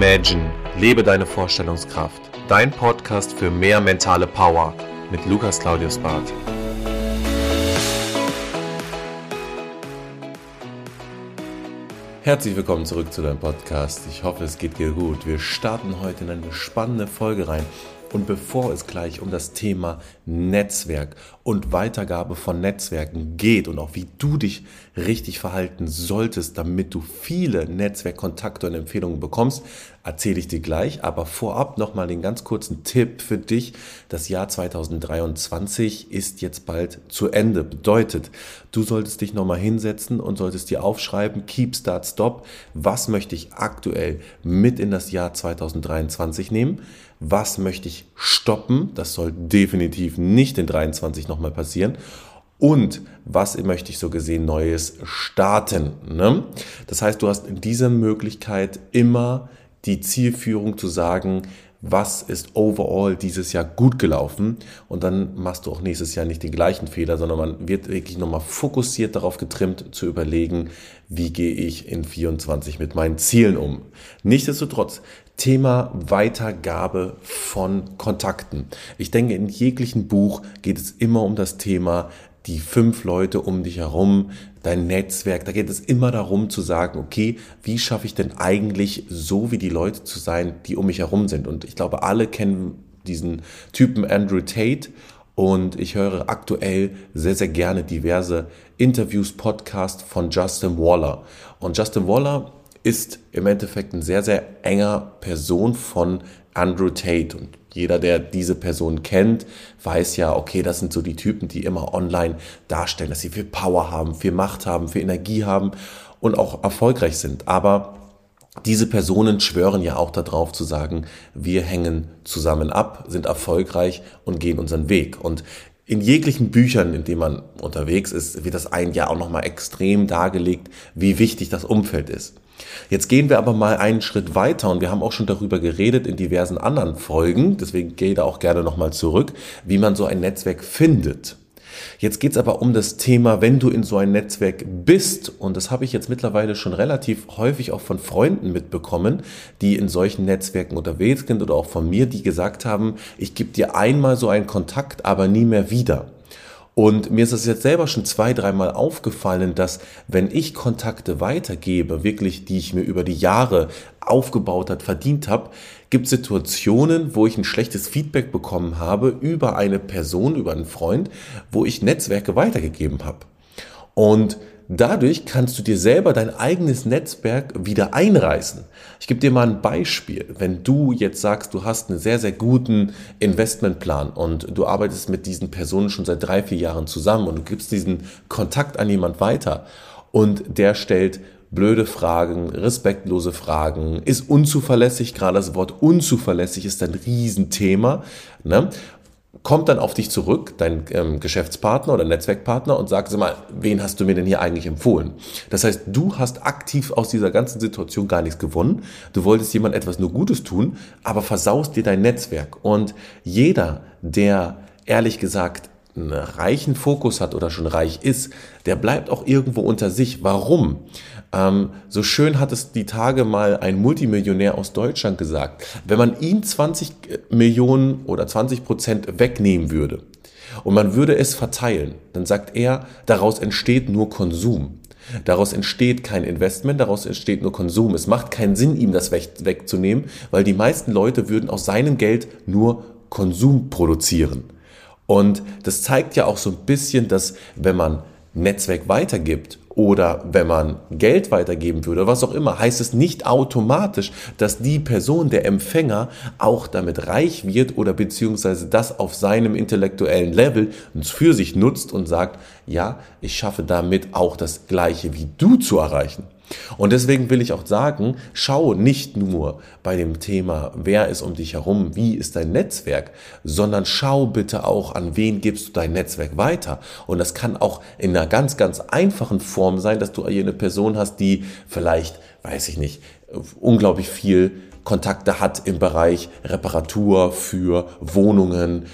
Imagine, lebe deine Vorstellungskraft. Dein Podcast für mehr mentale Power mit Lukas Claudius Barth. Herzlich willkommen zurück zu deinem Podcast. Ich hoffe, es geht dir gut. Wir starten heute in eine spannende Folge rein. Und bevor es gleich um das Thema Netzwerk und Weitergabe von Netzwerken geht und auch wie du dich richtig verhalten solltest, damit du viele Netzwerkkontakte und Empfehlungen bekommst, erzähle ich dir gleich. Aber vorab nochmal den ganz kurzen Tipp für dich. Das Jahr 2023 ist jetzt bald zu Ende. Bedeutet, du solltest dich nochmal hinsetzen und solltest dir aufschreiben, Keep, Start, Stop. Was möchte ich aktuell mit in das Jahr 2023 nehmen? Was möchte ich stoppen? Das soll definitiv nicht in 23 nochmal passieren. Und was möchte ich so gesehen Neues starten? Ne? Das heißt, du hast in dieser Möglichkeit immer die Zielführung zu sagen, was ist overall dieses Jahr gut gelaufen, und dann machst du auch nächstes Jahr nicht den gleichen Fehler, sondern man wird wirklich nochmal fokussiert darauf getrimmt zu überlegen, wie gehe ich in 24 mit meinen Zielen um. Nichtsdestotrotz, Thema Weitergabe von Kontakten. Ich denke, in jeglichem Buch geht es immer um das Thema die 5 Leute um dich herum, dein Netzwerk. Da geht es immer darum zu sagen, okay, wie schaffe ich denn eigentlich so wie die Leute zu sein, die um mich herum sind? Und ich glaube, alle kennen diesen Typen Andrew Tate. Und ich höre aktuell sehr, sehr gerne diverse Interviews, Podcasts von Justin Waller. Und Justin Waller ist im Endeffekt ein sehr, sehr enger Person von Andrew Tate. Und jeder, der diese Person kennt, weiß ja, okay, das sind so die Typen, die immer online darstellen, dass sie viel Power haben, viel Macht haben, viel Energie haben und auch erfolgreich sind. Aber diese Personen schwören ja auch darauf zu sagen, wir hängen zusammen ab, sind erfolgreich und gehen unseren Weg. Und in jeglichen Büchern, in denen man unterwegs ist, wird das ein Jahr auch nochmal extrem dargelegt, wie wichtig das Umfeld ist. Jetzt gehen wir aber mal einen Schritt weiter, und wir haben auch schon darüber geredet in diversen anderen Folgen, deswegen gehe ich da auch gerne nochmal zurück, wie man so ein Netzwerk findet. Jetzt geht es aber um das Thema, wenn du in so ein Netzwerk bist, und das habe ich jetzt mittlerweile schon relativ häufig auch von Freunden mitbekommen, die in solchen Netzwerken unterwegs sind, oder auch von mir, die gesagt haben, ich gebe dir einmal so einen Kontakt, aber nie mehr wieder. Und mir ist das jetzt selber schon 2-3 Mal aufgefallen, dass wenn ich Kontakte weitergebe, wirklich die ich mir über die Jahre aufgebaut habe, verdient habe, gibt es Situationen, wo ich ein schlechtes Feedback bekommen habe über eine Person, über einen Freund, wo ich Netzwerke weitergegeben habe. Und dadurch kannst du dir selber dein eigenes Netzwerk wieder einreißen. Ich gebe dir mal ein Beispiel. Wenn du jetzt sagst, du hast einen sehr, sehr guten Investmentplan und du arbeitest mit diesen Personen schon seit 3-4 Jahren zusammen und du gibst diesen Kontakt an jemand weiter und der stellt blöde Fragen, respektlose Fragen, ist unzuverlässig, gerade das Wort unzuverlässig ist ein Riesenthema, ne? Kommt dann auf dich zurück, dein Geschäftspartner oder Netzwerkpartner, und sagt mal, wen hast du mir denn hier eigentlich empfohlen? Das heißt, du hast aktiv aus dieser ganzen Situation gar nichts gewonnen. Du wolltest jemandem etwas nur Gutes tun, aber versaust dir dein Netzwerk. Und jeder, der ehrlich gesagt einen reichen Fokus hat oder schon reich ist, der bleibt auch irgendwo unter sich. Warum? So schön hat es die Tage mal ein Multimillionär aus Deutschland gesagt. Wenn man ihm 20 Millionen oder 20% wegnehmen würde und man würde es verteilen, dann sagt er, daraus entsteht nur Konsum. Daraus entsteht kein Investment, daraus entsteht nur Konsum. Es macht keinen Sinn, ihm das wegzunehmen, weil die meisten Leute würden aus seinem Geld nur Konsum produzieren. Und das zeigt ja auch so ein bisschen, dass wenn man Netzwerk weitergibt oder wenn man Geld weitergeben würde, was auch immer, heißt es nicht automatisch, dass die Person, der Empfänger, auch damit reich wird oder beziehungsweise das auf seinem intellektuellen Level für sich nutzt und sagt, ja, ich schaffe damit auch das Gleiche wie du zu erreichen. Und deswegen will ich auch sagen, schau nicht nur bei dem Thema, wer ist um dich herum, wie ist dein Netzwerk, sondern schau bitte auch, an wen gibst du dein Netzwerk weiter. Und das kann auch in einer ganz, ganz einfachen Form sein, dass du eine Person hast, die vielleicht, weiß ich nicht, unglaublich viel Kontakte hat im Bereich Reparatur für Wohnungen.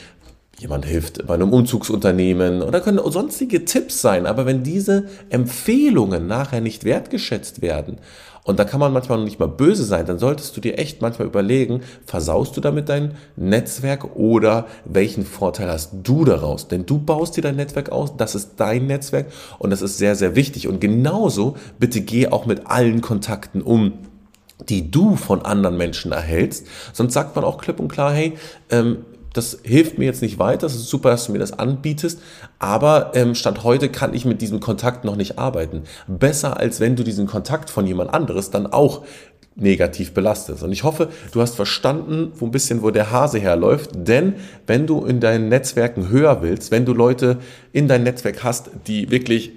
Jemand hilft bei einem Umzugsunternehmen oder können sonstige Tipps sein. Aber wenn diese Empfehlungen nachher nicht wertgeschätzt werden Und da kann man manchmal noch nicht mal böse sein. Dann solltest du dir echt manchmal überlegen, versaust du damit dein Netzwerk oder welchen Vorteil hast du daraus? Denn du baust dir dein Netzwerk aus, das ist dein Netzwerk und das ist sehr, sehr wichtig. Und genauso bitte geh auch mit allen Kontakten um, die du von anderen Menschen erhältst. Sonst sagt man auch klipp und klar, hey, das hilft mir jetzt nicht weiter, es ist super, dass du mir das anbietest, aber Stand heute kann ich mit diesem Kontakt noch nicht arbeiten. Besser, als wenn du diesen Kontakt von jemand anderes dann auch negativ belastest. Und ich hoffe, du hast verstanden, wo der Hase herläuft, denn wenn du in deinen Netzwerken höher willst, wenn du Leute in dein Netzwerk hast, die wirklich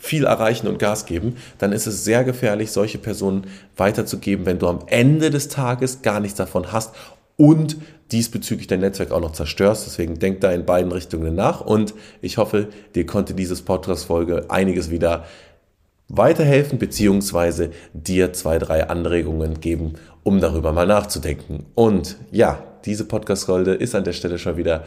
viel erreichen und Gas geben, dann ist es sehr gefährlich, solche Personen weiterzugeben, wenn du am Ende des Tages gar nichts davon hast und diesbezüglich dein Netzwerk auch noch zerstörst. Deswegen denk da in beiden Richtungen nach und ich hoffe, dir konnte diese Podcast-Folge einiges wieder weiterhelfen beziehungsweise dir 2, 3 Anregungen geben, um darüber mal nachzudenken. Und ja, diese Podcast-Folge ist an der Stelle schon wieder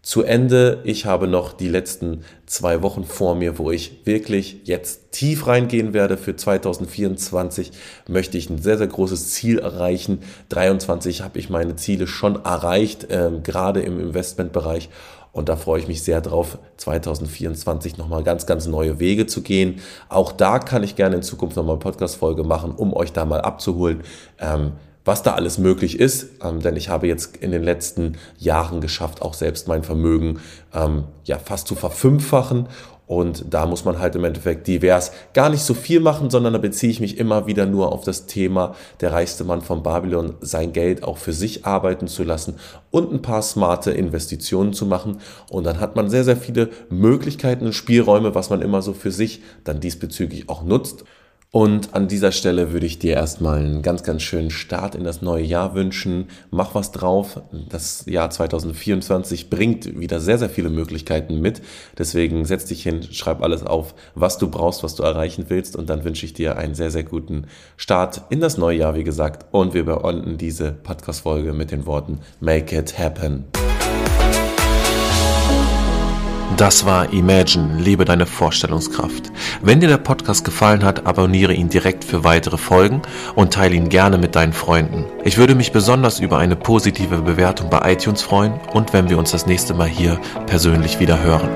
zu Ende. Ich habe noch die letzten 2 Wochen vor mir, wo ich wirklich jetzt tief reingehen werde. Für 2024 möchte ich ein sehr, sehr großes Ziel erreichen. 2023 habe ich meine Ziele schon erreicht, gerade im Investmentbereich. Und da freue ich mich sehr drauf, 2024 nochmal ganz, ganz neue Wege zu gehen. Auch da kann ich gerne in Zukunft nochmal eine Podcast-Folge machen, um euch da mal abzuholen, was da alles möglich ist, denn ich habe jetzt in den letzten Jahren geschafft, auch selbst mein Vermögen fast zu verfünffachen. Und da muss man halt im Endeffekt divers gar nicht so viel machen, sondern da beziehe ich mich immer wieder nur auf das Thema, der reichste Mann von Babylon, sein Geld auch für sich arbeiten zu lassen und ein paar smarte Investitionen zu machen. Und dann hat man sehr, sehr viele Möglichkeiten und Spielräume, was man immer so für sich dann diesbezüglich auch nutzt. Und an dieser Stelle würde ich dir erstmal einen ganz, ganz schönen Start in das neue Jahr wünschen. Mach was drauf. Das Jahr 2024 bringt wieder sehr, sehr viele Möglichkeiten mit. Deswegen setz dich hin, schreib alles auf, was du brauchst, was du erreichen willst. Und dann wünsche ich dir einen sehr, sehr guten Start in das neue Jahr, wie gesagt. Und wir beenden diese Podcast-Folge mit den Worten Make it happen. Das war Imagine, lebe deine Vorstellungskraft. Wenn dir der Podcast gefallen hat, abonniere ihn direkt für weitere Folgen und teile ihn gerne mit deinen Freunden. Ich würde mich besonders über eine positive Bewertung bei iTunes freuen und wenn wir uns das nächste Mal hier persönlich wieder hören.